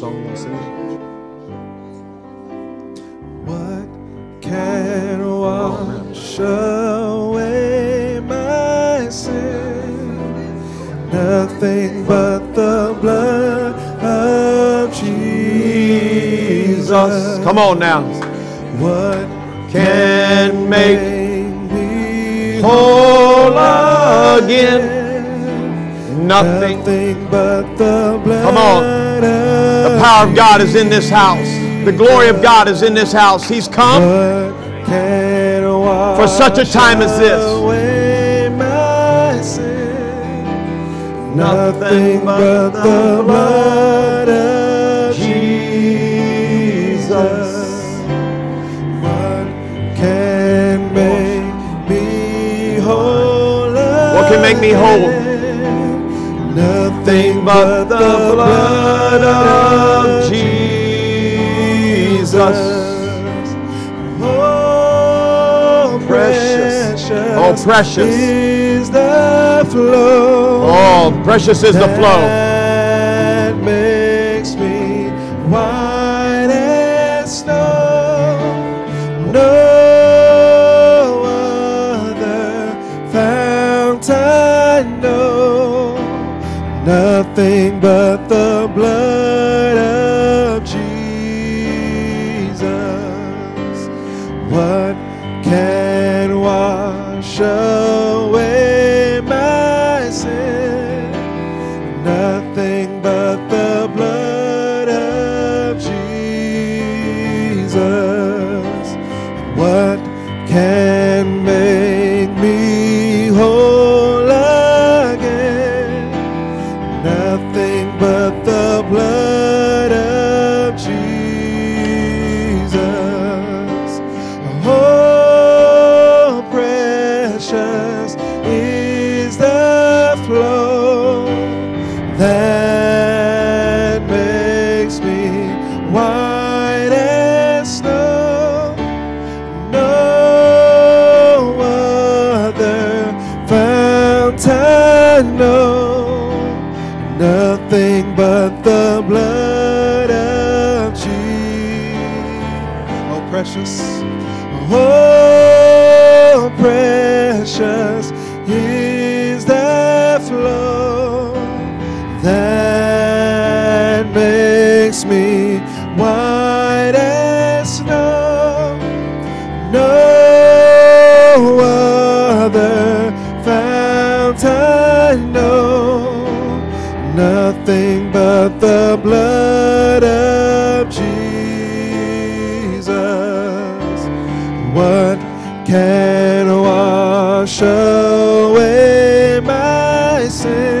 song we sing. What can wash away my sin? Nothing but the blood of Jesus. Come on now. What can make me whole again? Nothing but the blood. Come on. The power of God is in this house. The glory of God is in this house. He's come for such a time as this. Nothing but the blood of Jesus. What can make me whole? What can make me whole? Nothing but the blood of Jesus. Oh, precious. Oh, precious is the flow. Oh, precious is the flow. That makes me white as snow. No other fount I know. Nothing but the blood of Jesus. What can wash away my sin? Nothing but the blood of Jesus. What can make me whole? Blood of Jesus. Oh, precious is the flow that makes me white as snow. No other fount I know. Nothing but the blood of Jesus. Oh, precious. Oh, precious is the flow that makes me white as snow. No other fount I know. Nothing but the blood of Jesus. What can wash away my sin?